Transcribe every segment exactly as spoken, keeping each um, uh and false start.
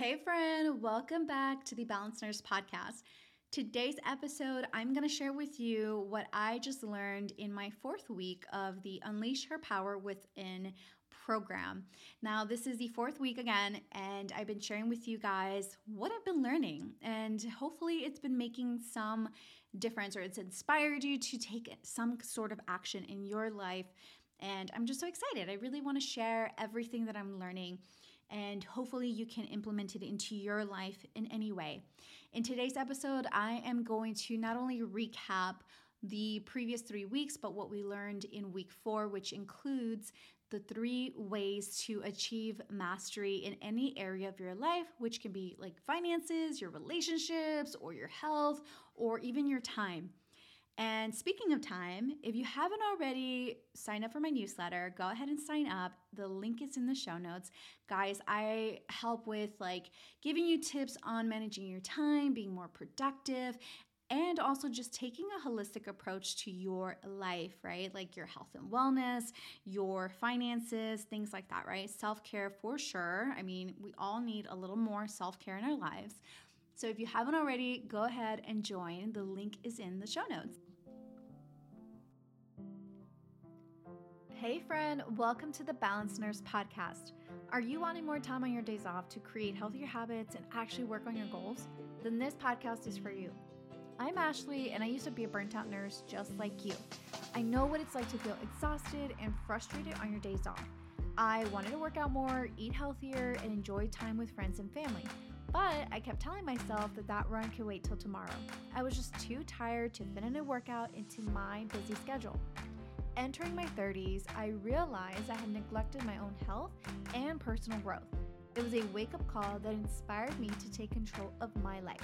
Hey friend, welcome back to the Balanced Nurse Podcast. Today's episode, I'm going to share with you what I just learned in my fourth week of the Unleash Her Power Within program. Now, this is the fourth week again, and I've been sharing with you guys what I've been learning, and hopefully it's been making some difference or it's inspired you to take some sort of action in your life. And I'm just so excited. I really want to share everything that I'm learning, and hopefully you can implement it into your life in any way. In today's episode, I am going to not only recap the previous three weeks, but what we learned in week four, which includes the three ways to achieve mastery in any area of your life, which can be like finances, your relationships, or your health, or even your time. And speaking of time, if you haven't already signed up for my newsletter, go ahead and sign up. The link is in the show notes. Guys, I help with like giving you tips on managing your time, being more productive, and also just taking a holistic approach to your life, right? Like your health and wellness, your finances, things like that, right? Self-care for sure. I mean, we all need a little more self-care in our lives. So if you haven't already, go ahead and join. The link is in the show notes. Hey friend, welcome to the Balanced Nurse Podcast. Are you wanting more time on your days off to create healthier habits and actually work on your goals? Then this podcast is for you. I'm Ashley, and I used to be a burnt out nurse just like you. I know what it's like to feel exhausted and frustrated on your days off. I wanted to work out more, eat healthier, and enjoy time with friends and family. But I kept telling myself that that run could wait till tomorrow. I was just too tired to fit in a workout into my busy schedule. Entering my thirties, I realized I had neglected my own health and personal growth. It was a wake-up call that inspired me to take control of my life.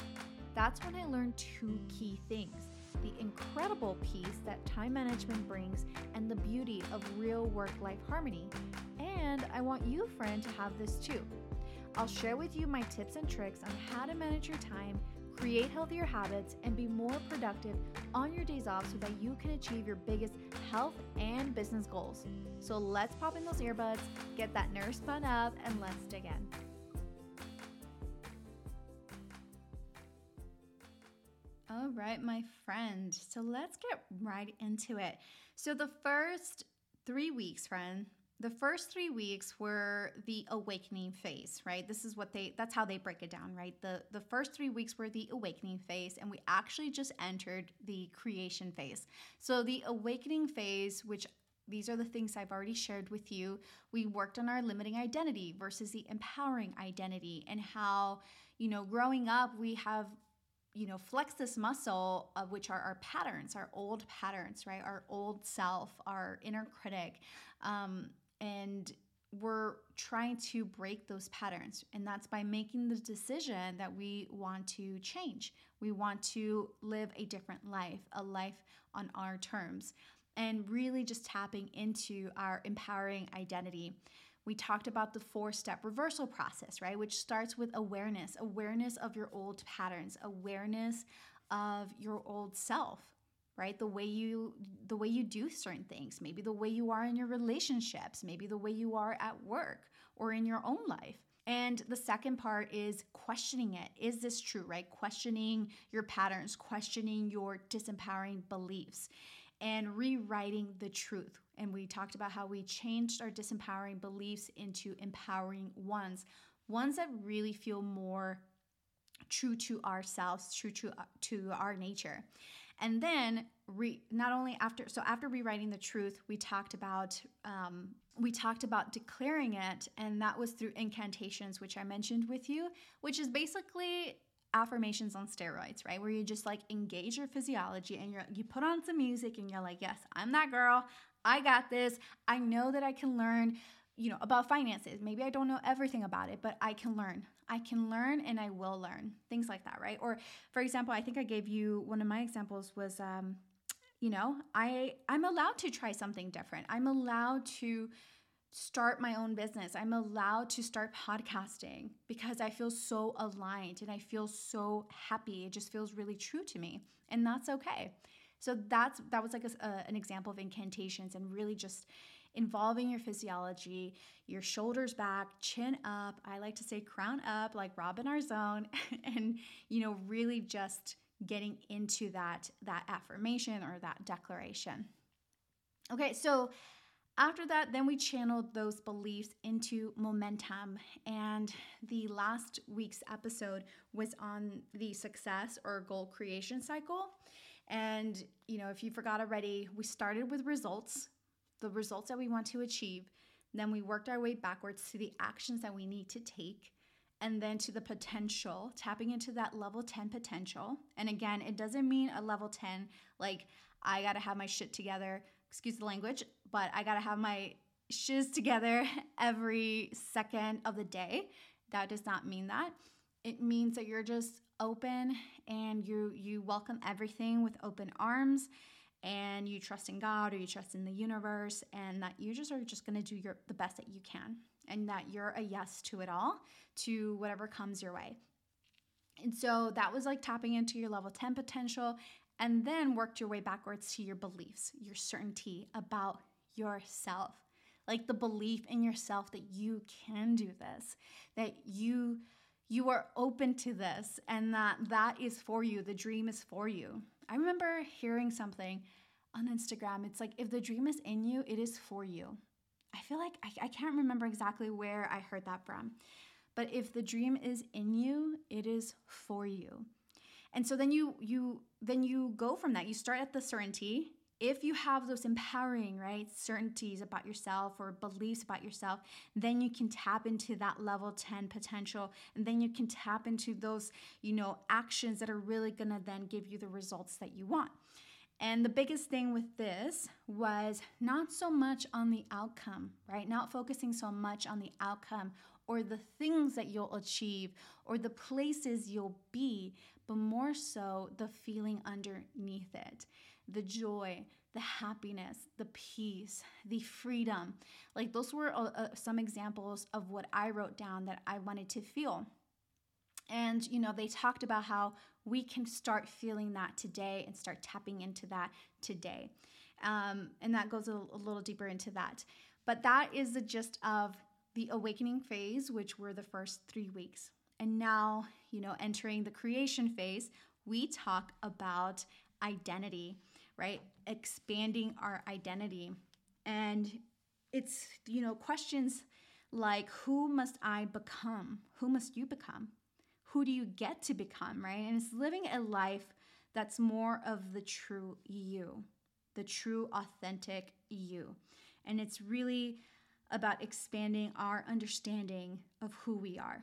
That's when I learned two key things: the incredible peace that time management brings and the beauty of real work-life harmony. And I want you, friend, to have this too. I'll share with you my tips and tricks on how to manage your time, create healthier habits, and be more productive on your days off so that you can achieve your biggest health and business goals. So let's pop in those earbuds, get that nurse bun up, and let's dig in. All right, my friend. So let's get right into it. So the first three weeks, friend, The first three weeks were the awakening phase, right? This is what they, that's how they break it down, right? The the first three weeks were the awakening phase, and we actually just entered the creation phase. So the awakening phase, which these are the things I've already shared with you, we worked on our limiting identity versus the empowering identity, and how, you know, growing up, we have, you know, flex this muscle of which are our patterns, our old patterns, right? Our old self, our inner critic. Um, And we're trying to break those patterns. And that's by making the decision that we want to change. We want to live a different life, a life on our terms, and really just tapping into our empowering identity. We talked about the four-step reversal process, right? Which starts with awareness, awareness of your old patterns, awareness of your old self, right? The way you the way you do certain things, maybe the way you are in your relationships, maybe the way you are at work or in your own life. And the second part is questioning it. Is this true, right? Questioning your patterns, questioning your disempowering beliefs, and rewriting the truth. And we talked about how we changed our disempowering beliefs into empowering ones, ones that really feel more true to ourselves, true to, to our nature. And then re, not only after, so after rewriting the truth, we talked about, um, we talked about declaring it, and that was through incantations, which I mentioned with you, which is basically affirmations on steroids, right? Where you just like engage your physiology, and you're, you put on some music, and you're like, yes, I'm that girl. I got this. I know that I can learn, you know, about finances. Maybe I don't know everything about it, but I can learn. I can learn and I will learn. Things like that, right? Or for example, I think I gave you one of my examples was, um, you know, I, I'm allowed to try something different. I'm allowed to start my own business. I'm allowed to start podcasting because I feel so aligned and I feel so happy. It just feels really true to me, and that's okay. So that's, that was like a, uh, an example of incantations, and really just involving your physiology, your shoulders back, chin up. I like to say crown up, like Robin Arzone, and, you know, really just getting into that, that affirmation or that declaration. Okay, so after that, then we channeled those beliefs into momentum. And the last week's episode was on the success or goal creation cycle. And, you know, if you forgot already, we started with results, the results that we want to achieve. Then we worked our way backwards to the actions that we need to take. And then to the potential, tapping into that level ten potential. And again, it doesn't mean a level ten, like I got to have my shit together, excuse the language, but I got to have my shiz together every second of the day. That does not mean that. It means that you're just open and you you welcome everything with open arms, and you trust in God or you trust in the universe, and that you just are just going to do your the best that you can, and that you're a yes to it all, to whatever comes your way. And so that was like tapping into your level ten potential, and then worked your way backwards to your beliefs, your certainty about yourself, like the belief in yourself that you can do this, that you you are open to this, and that that is for you, the dream is for you. I remember hearing something on Instagram. It's like, if the dream is in you, it is for you. I feel like, I, I can't remember exactly where I heard that from, but if the dream is in you, it is for you. And so then you, you, then you go from that. You start at the certainty. If you have those empowering, right, certainties about yourself or beliefs about yourself, then you can tap into that level ten potential. And then you can tap into those, you know, actions that are really going to then give you the results that you want. And the biggest thing with this was not so much on the outcome, right? Not focusing so much on the outcome or the things that you'll achieve or the places you'll be, but more so the feeling underneath it, the joy, the happiness, the peace, the freedom. Like those were uh, some examples of what I wrote down that I wanted to feel. And, you know, they talked about how we can start feeling that today and start tapping into that today. Um, and that goes a, a little deeper into that. But that is the gist of the awakening phase, which were the first three weeks. And now, you know, entering the creation phase, we talk about identity, right? Expanding our identity. And it's, you know, questions like, who must I become? Who must you become? Who do you get to become, right? And it's living a life that's more of the true you, the true authentic you. And it's really about expanding our understanding of who we are.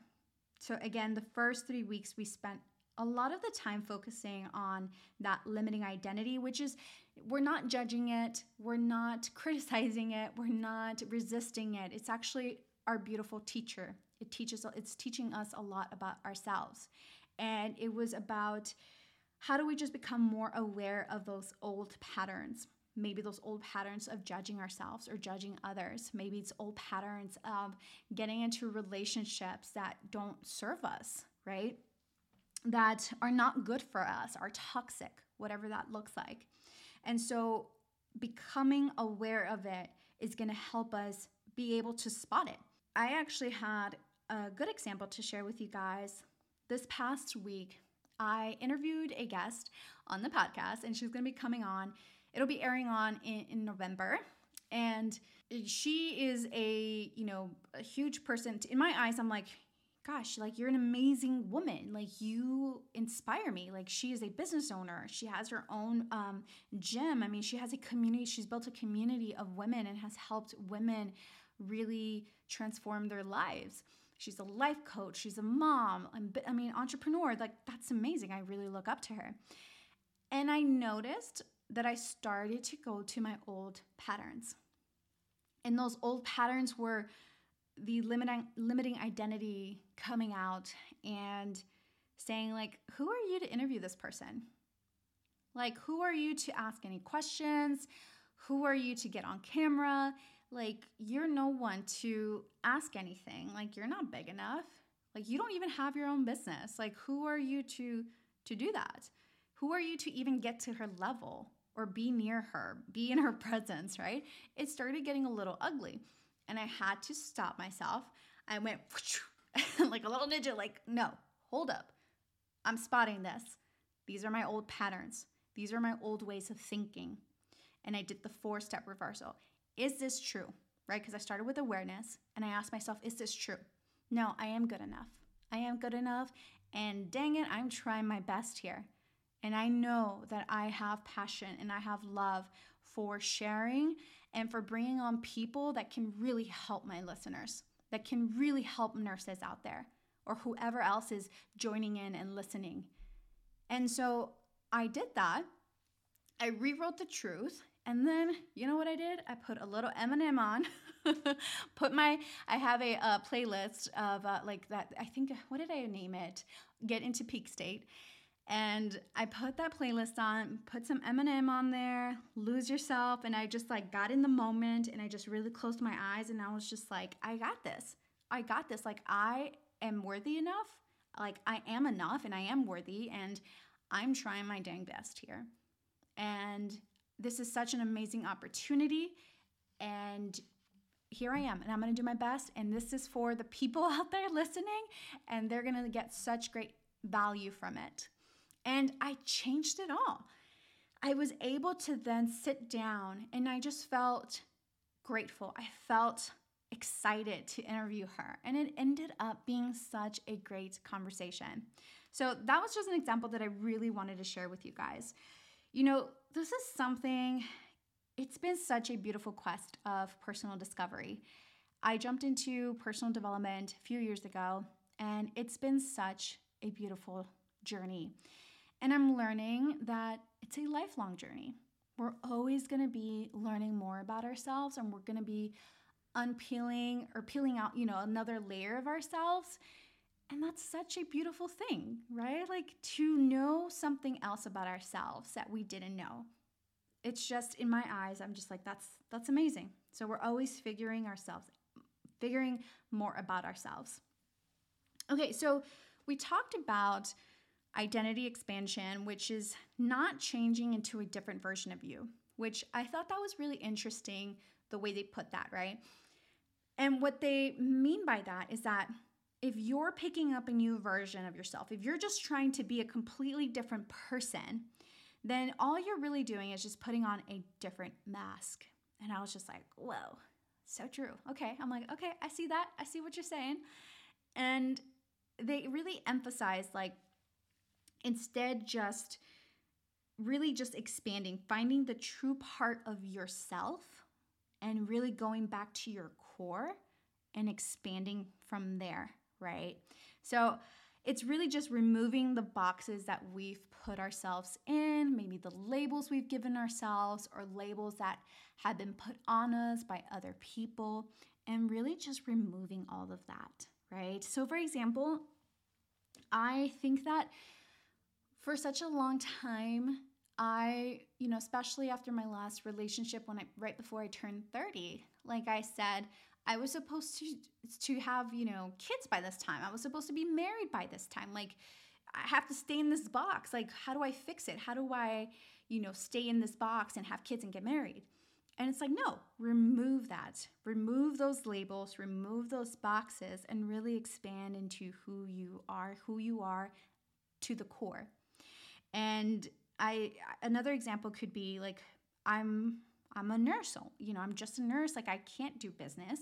So again, the first three weeks we spent a lot of the time focusing on that limiting identity, which is we're not judging it, we're not criticizing it, we're not resisting it. It's actually our beautiful teacher. It teaches, it's teaching us a lot about ourselves. And it was about how do we just become more aware of those old patterns, maybe those old patterns of judging ourselves or judging others. Maybe it's old patterns of getting into relationships that don't serve us, right? That are not good for us, are toxic, whatever that looks like. And so becoming aware of it is going to help us be able to spot it. I actually had a good example to share with you guys. This past week, I interviewed a guest on the podcast, and she's going to be coming on. It'll be airing on in, in November, and she is a, you know, a huge person. In my eyes, I'm like, gosh, like you're an amazing woman. Like you inspire me. Like she is a business owner. She has her own um, gym. I mean, she has a community. She's built a community of women and has helped women really transform their lives. She's a life coach. She's a mom. I mean, entrepreneur. Like, that's amazing. I really look up to her. And I noticed that I started to go to my old patterns. And those old patterns were the limiting, limiting identity coming out and saying, like, who are you to interview this person? Like, who are you to ask any questions? Who are you to get on camera? Like, you're no one to ask anything. Like, you're not big enough. Like, you don't even have your own business. Like, who are you to to do that? Who are you to even get to her level? or be near her, be in her presence, right? It started getting a little ugly, and I had to stop myself. I went like a little ninja, like, no, hold up. I'm spotting this. These are my old patterns. These are my old ways of thinking. And I did the four-step reversal. Is this true, right? Because I started with awareness, and I asked myself, is this true? No, I am good enough. I am good enough, and dang it, I'm trying my best here. And I know that I have passion and I have love for sharing and for bringing on people that can really help my listeners, that can really help nurses out there or whoever else is joining in and listening. And so I did that. I rewrote the truth. And then, you know what I did? I put a little M and M on, put my, I have a uh, playlist of uh, like that, I think, what did I name it? Get into Peak State. And I put that playlist on, put some M and M on there, Lose Yourself. And I just like got in the moment, and I just really closed my eyes, and I was just like, I got this. I got this. Like, I am worthy enough. Like, I am enough, and I am worthy, and I'm trying my dang best here. And this is such an amazing opportunity, and here I am, and I'm going to do my best, and this is for the people out there listening, and they're going to get such great value from it. And I changed it all. I was able to then sit down, and I just felt grateful. I felt excited to interview her, and it ended up being such a great conversation. So that was just an example that I really wanted to share with you guys. You know, this is something, it's been such a beautiful quest of personal discovery. I jumped into personal development a few years ago, and it's been such a beautiful journey. And I'm learning that it's a lifelong journey. We're always going to be learning more about ourselves, and we're going to be unpeeling or peeling out, you know, another layer of ourselves. And that's such a beautiful thing, right? Like, to know something else about ourselves that we didn't know. It's just, in my eyes, I'm just like, that's that's amazing. So we're always figuring ourselves, figuring more about ourselves. Okay, so we talked about identity expansion, which is not changing into a different version of you, which I thought that was really interesting, the way they put that, right? And what they mean by that is that if you're picking up a new version of yourself, if you're just trying to be a completely different person, then all you're really doing is just putting on a different mask. And I was just like, whoa, so true. Okay, I'm like, okay, I see that. I see what you're saying. And they really emphasize, like, instead just really just expanding, finding the true part of yourself and really going back to your core and expanding from there, right? So it's really just removing the boxes that we've put ourselves in, maybe the labels we've given ourselves or labels that have been put on us by other people, and really just removing all of that, right? So for example, I think that for such a long time, I, you know, especially after my last relationship, when I, right before I turned thirty, like I said, I was supposed to to have, you know, kids by this time. I was supposed to be married by this time. Like, I have to stay in this box. Like, how do I fix it? How do I, you know, stay in this box and have kids and get married? And it's like, no, remove that. Remove those labels, remove those boxes, and really expand into who you are, who you are to the core. And I, another example could be like, I'm... I'm a nurse, so, you know, I'm just a nurse. Like, I can't do business.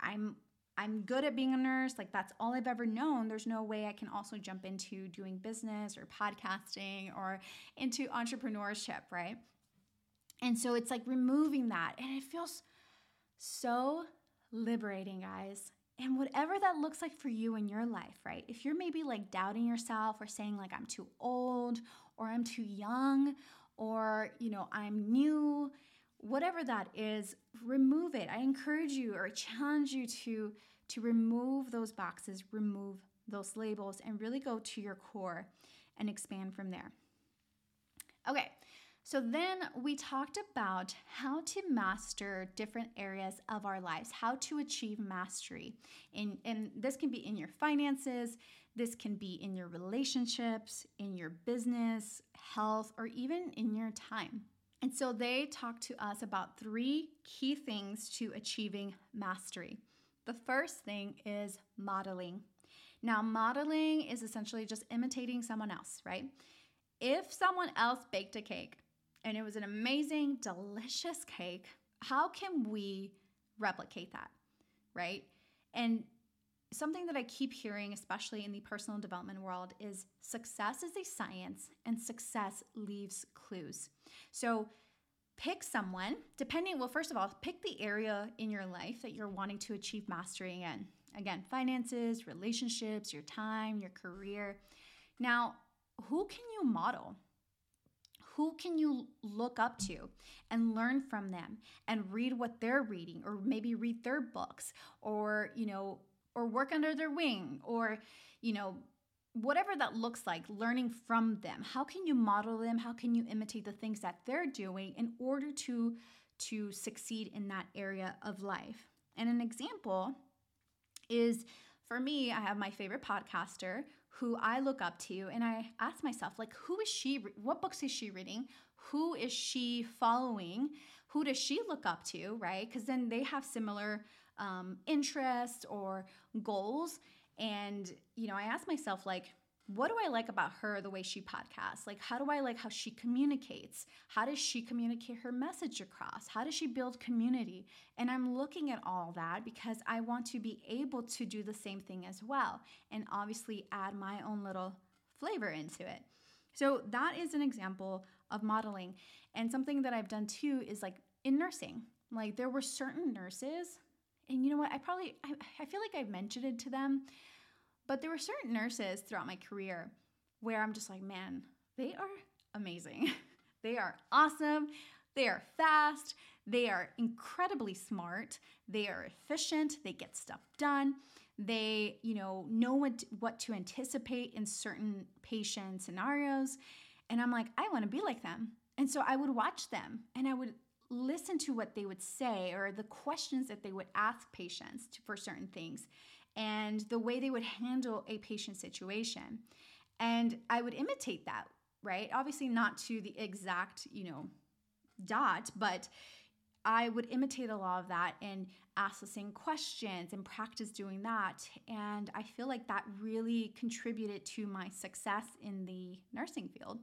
I'm I'm good at being a nurse. Like, that's all I've ever known. There's no way I can also jump into doing business or podcasting or into entrepreneurship, right? And so it's like removing that. And it feels so liberating, guys. And whatever that looks like for you in your life, right? If you're maybe like doubting yourself or saying like, I'm too old or I'm too young or, you know, I'm new, whatever that is, remove it. I encourage you or challenge you to, to remove those boxes, remove those labels, and really go to your core and expand from there. Okay, so then we talked about how to master different areas of our lives, how to achieve mastery. And, and this can be in your finances, this can be in your relationships, in your business, health, or even in your time. And so they talk to us about three key things to achieving mastery. The first thing is modeling. Now, modeling is essentially just imitating someone else, right? If someone else baked a cake and it was an amazing, delicious cake, how can we replicate that, right? And something that I keep hearing, especially in the personal development world, is success is a science and success leaves clues. So pick someone, depending, well, first of all, pick the area in your life that you're wanting to achieve mastery in. Again, finances, relationships, your time, your career. Now, who can you model? Who can you look up to and learn from them and read what they're reading, or maybe read their books, or, you know, or work under their wing, or, you know, whatever that looks like, learning from them. How can you model them? How can you imitate the things that they're doing in order to, to succeed in that area of life? And an example is, for me, I have my favorite podcaster who I look up to, and I ask myself, like, who is she? What books is she reading? Who is she following? Who does she look up to, right? Because then they have similar um, interests or goals. And, you know, I ask myself, like, what do I like about her, the way she podcasts? Like, how do I like how she communicates? How does she communicate her message across? How does she build community? And I'm looking at all that because I want to be able to do the same thing as well, and obviously add my own little flavor into it. So that is an example of modeling. And something that I've done too is, like, in nursing, like, there were certain nurses, and you know what, I probably, I, I feel like I've mentioned it to them, but there were certain nurses throughout my career where I'm just like, man, they are amazing. They are awesome. They are fast. They are incredibly smart. They are efficient. They get stuff done. They, you know, know what to, what to anticipate in certain patient scenarios. And I'm like, I want to be like them. And so I would watch them and I would listen to what they would say, or the questions that they would ask patients to, for certain things, and the way they would handle a patient situation. And I would imitate that, right? Obviously not to the exact, you know, dot, but I would imitate a lot of that and ask the same questions and practice doing that. And I feel like that really contributed to my success in the nursing field.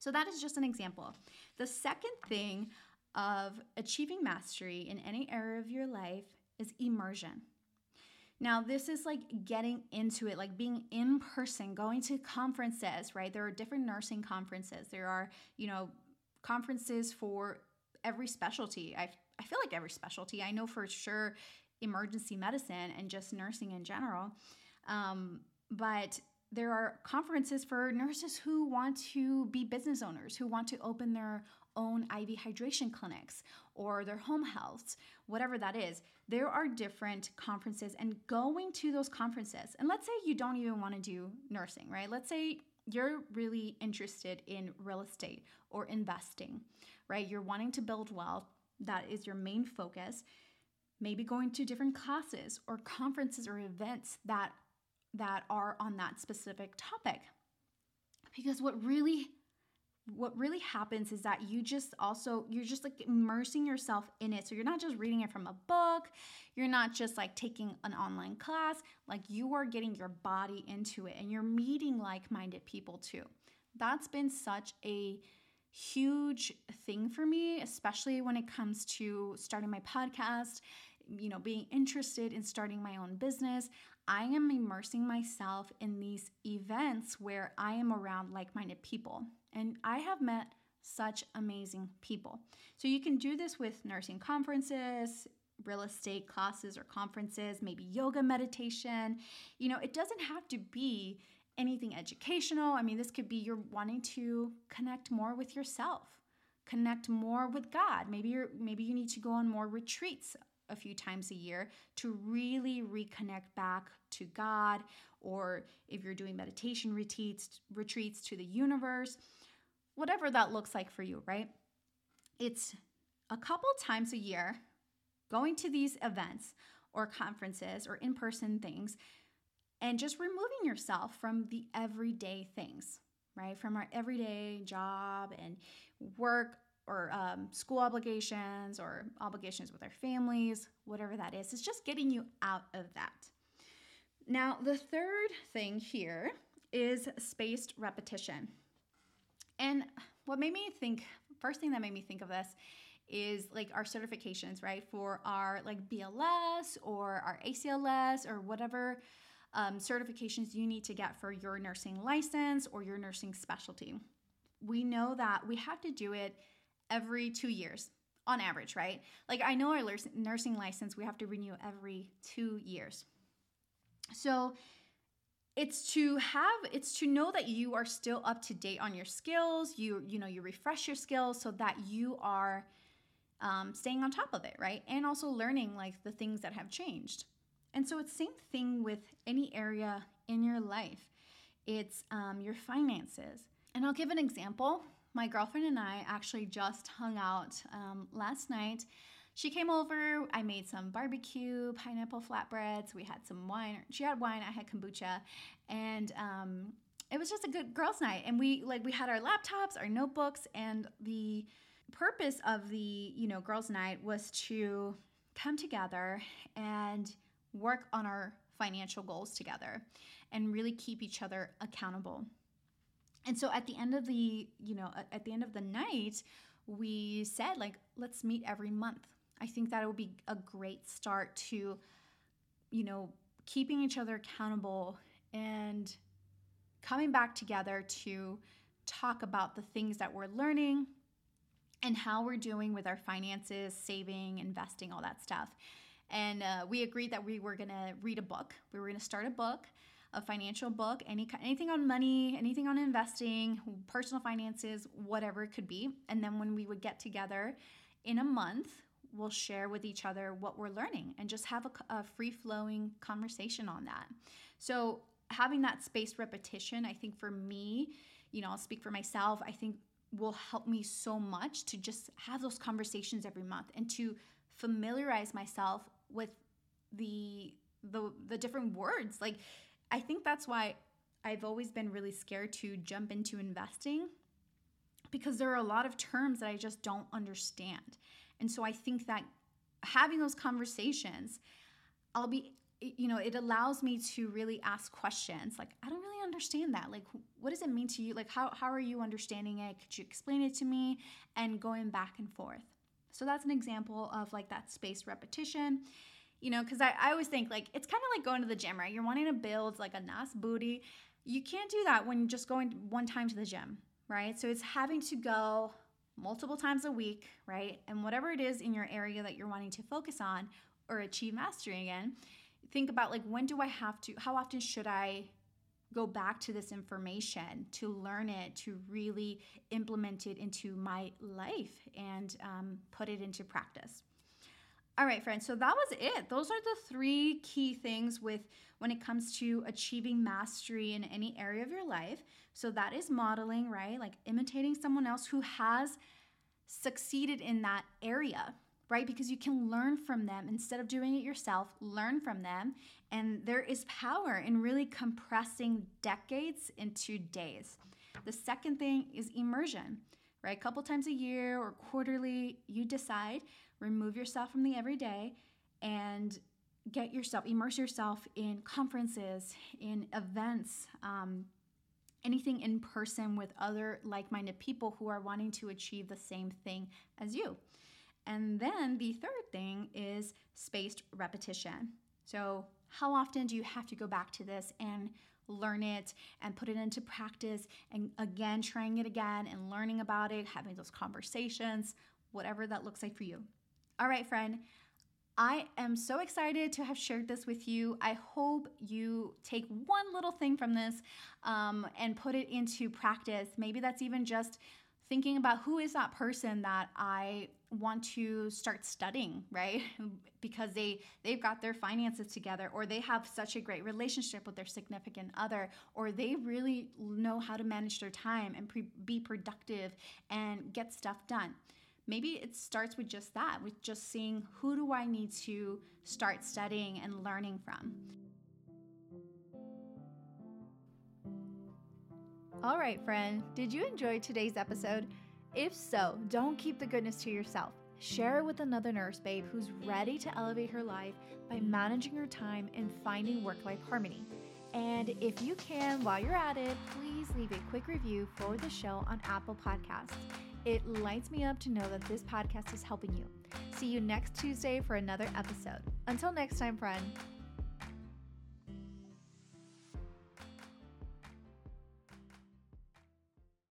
So that is just an example. The second thing of achieving mastery in any area of your life is immersion. Now, this is like getting into it, like being in person, going to conferences, right? There are different nursing conferences. There are, you know, conferences for every specialty. I I feel like every specialty. I know for sure emergency medicine and just nursing in general. Um, but there are conferences for nurses who want to be business owners, who want to open their own I V hydration clinics or their home health, whatever that is. There are different conferences, and going to those conferences, and let's say you don't even want to do nursing, right? Let's say you're really interested in real estate or investing, right? You're wanting to build wealth. That is your main focus. Maybe going to different classes or conferences or events that, that are on that specific topic. Because what really What really happens is that you just also, you're just like immersing yourself in it. So you're not just reading it from a book. You're not just like taking an online class. Like, you are getting your body into it, and you're meeting like-minded people too. That's been such a huge thing for me, especially when it comes to starting my podcast, you know, being interested in starting my own business. I am immersing myself in these events where I am around like-minded people. And I have met such amazing people. So you can do this with nursing conferences, real estate classes or conferences, maybe yoga meditation. You know, it doesn't have to be anything educational. I mean, this could be you're wanting to connect more with yourself, connect more with God. Maybe you're, maybe you need to go on more retreats a few times a year to really reconnect back to God, or if you're doing meditation retreats, retreats to the universe, whatever that looks like for you, right? It's a couple times a year going to these events or conferences or in-person things, and just removing yourself from the everyday things, right? From our everyday job and work or um, school obligations or obligations with our families, whatever that is. It's just getting you out of that. Now, the third thing here is spaced repetition. And what made me think, first thing that made me think of this is like our certifications, right? For our like B L S or our A C L S or whatever um, certifications you need to get for your nursing license or your nursing specialty. We know that we have to do it every two years on average, right? Like I know our nursing license, we have to renew every two years. So it's to have, it's to know that you are still up to date on your skills. You, you know, you refresh your skills so that you are um, staying on top of it, right? And also learning like the things that have changed. And so it's same thing with any area in your life. It's um, your finances. And I'll give an example. My girlfriend and I actually just hung out um, last night. She came over, I made some barbecue, pineapple flatbreads, we had some wine, she had wine, I had kombucha, and um, it was just a good girls' night. And we like we had our laptops, our notebooks, and the purpose of the, you know, girls' night was to come together and work on our financial goals together and really keep each other accountable. And so at the end of the, you know, at the end of the night, we said like, let's meet every month. I think that it would be a great start to, you know, keeping each other accountable and coming back together to talk about the things that we're learning and how we're doing with our finances, saving, investing, all that stuff. And uh, we agreed that we were going to read a book. We were going to start a book, a financial book, any anything on money, anything on investing, personal finances, whatever it could be. And then when we would get together in a month, we'll share with each other what we're learning and just have a, a free-flowing conversation on that. So having that spaced repetition, I think for me, you know, I'll speak for myself, I think will help me so much to just have those conversations every month and to familiarize myself with the the, the different words. Like, I think that's why I've always been really scared to jump into investing, because there are a lot of terms that I just don't understand. And so I think that having those conversations, I'll be, you know, it allows me to really ask questions. Like, I don't really understand that. Like, what does it mean to you? Like, how, how are you understanding it? Could you explain it to me? And going back and forth. So that's an example of like that spaced repetition, you know, because I, I always think like, it's kind of like going to the gym, right? You're wanting to build like a nice booty. You can't do that when you're just going one time to the gym, right? So it's having to go multiple times a week, right? And whatever it is in your area that you're wanting to focus on or achieve mastery again, think about like, when do I have to, how often should I go back to this information to learn it, to really implement it into my life and um, put it into practice. All right, friends, so that was it. Those are the three key things with when it comes to achieving mastery in any area of your life. So that is modeling, right? Like imitating someone else who has succeeded in that area, right? Because you can learn from them instead of doing it yourself, learn from them. And there is power in really compressing decades into days. The second thing is immersion, right? A couple times a year or quarterly, you decide. Remove yourself from the everyday and get yourself, immerse yourself in conferences, in events, um, anything in person with other like-minded people who are wanting to achieve the same thing as you. And then the third thing is spaced repetition. So how often do you have to go back to this and learn it and put it into practice and again, trying it again and learning about it, having those conversations, whatever that looks like for you. All right, friend, I am so excited to have shared this with you. I hope you take one little thing from this um, and put it into practice. Maybe that's even just thinking about who is that person that I want to start studying, right? Because they, they've got their finances together, or they have such a great relationship with their significant other, or they really know how to manage their time and pre- be productive and get stuff done. Maybe it starts with just that, with just seeing who do I need to start studying and learning from. All right, friend, did you enjoy today's episode? If so, don't keep the goodness to yourself. Share it with another nurse babe who's ready to elevate her life by managing her time and finding work-life harmony. And if you can, while you're at it, please leave a quick review for the show on Apple Podcasts. It lights me up to know that this podcast is helping you. See you next Tuesday for another episode. Until next time, friend.